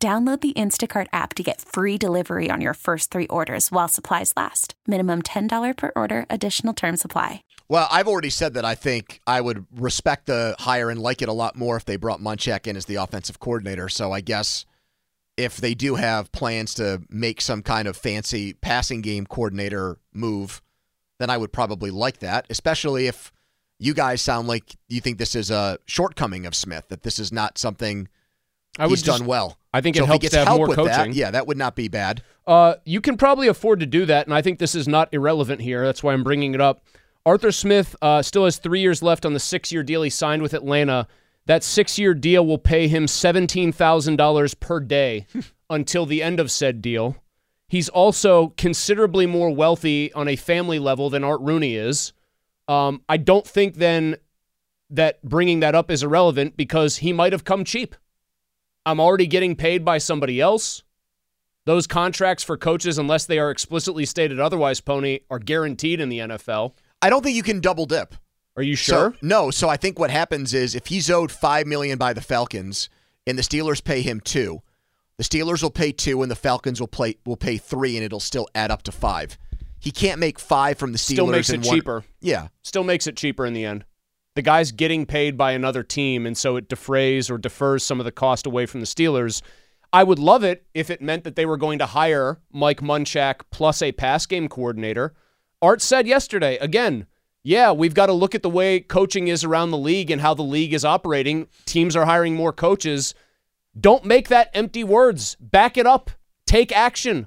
Download the Instacart app to get free delivery on your first three orders while supplies last. Minimum $10 per order. Additional terms apply. Well, I've already said that I think I would respect the hire and like it a lot more if they brought Munchak in as the offensive coordinator. So I guess if they do have plans to make some kind of fancy passing game coordinator move, then I would probably like that, especially if you guys sound like you think this is a shortcoming of Smith, that this is not something he's done well. I think it helps to have more coaching. That would not be bad. You can probably afford to do that, and I think this is not irrelevant here. That's why I'm bringing it up. Arthur Smith still has 3 years left on the 6-year deal he signed with Atlanta. That 6-year deal will pay him $17,000 per day until the end of said deal. He's also considerably more wealthy on a family level than Art Rooney is. I don't think then that bringing that up is irrelevant because he might have come cheap. I'm already getting paid by somebody else. Those contracts for coaches, unless they are explicitly stated otherwise, Pony, are guaranteed in the NFL. I don't think you can double dip. Are you sure? So I think what happens is if he's owed $5 million by the Falcons and the Steelers pay him $2, the Steelers will pay $2 and the Falcons will pay $3 and it'll still add up to $5. He can't make $5 from the Steelers. Still makes it cheaper. Yeah. Still makes it cheaper in the end. The guy's getting paid by another team, and so it defers some of the cost away from the Steelers. I would love it if it meant that they were going to hire Mike Munchak plus a pass game coordinator. Art said yesterday, again, we've got to look at the way coaching is around the league and how the league is operating. Teams are hiring more coaches. Don't make that empty words. Back it up. Take action.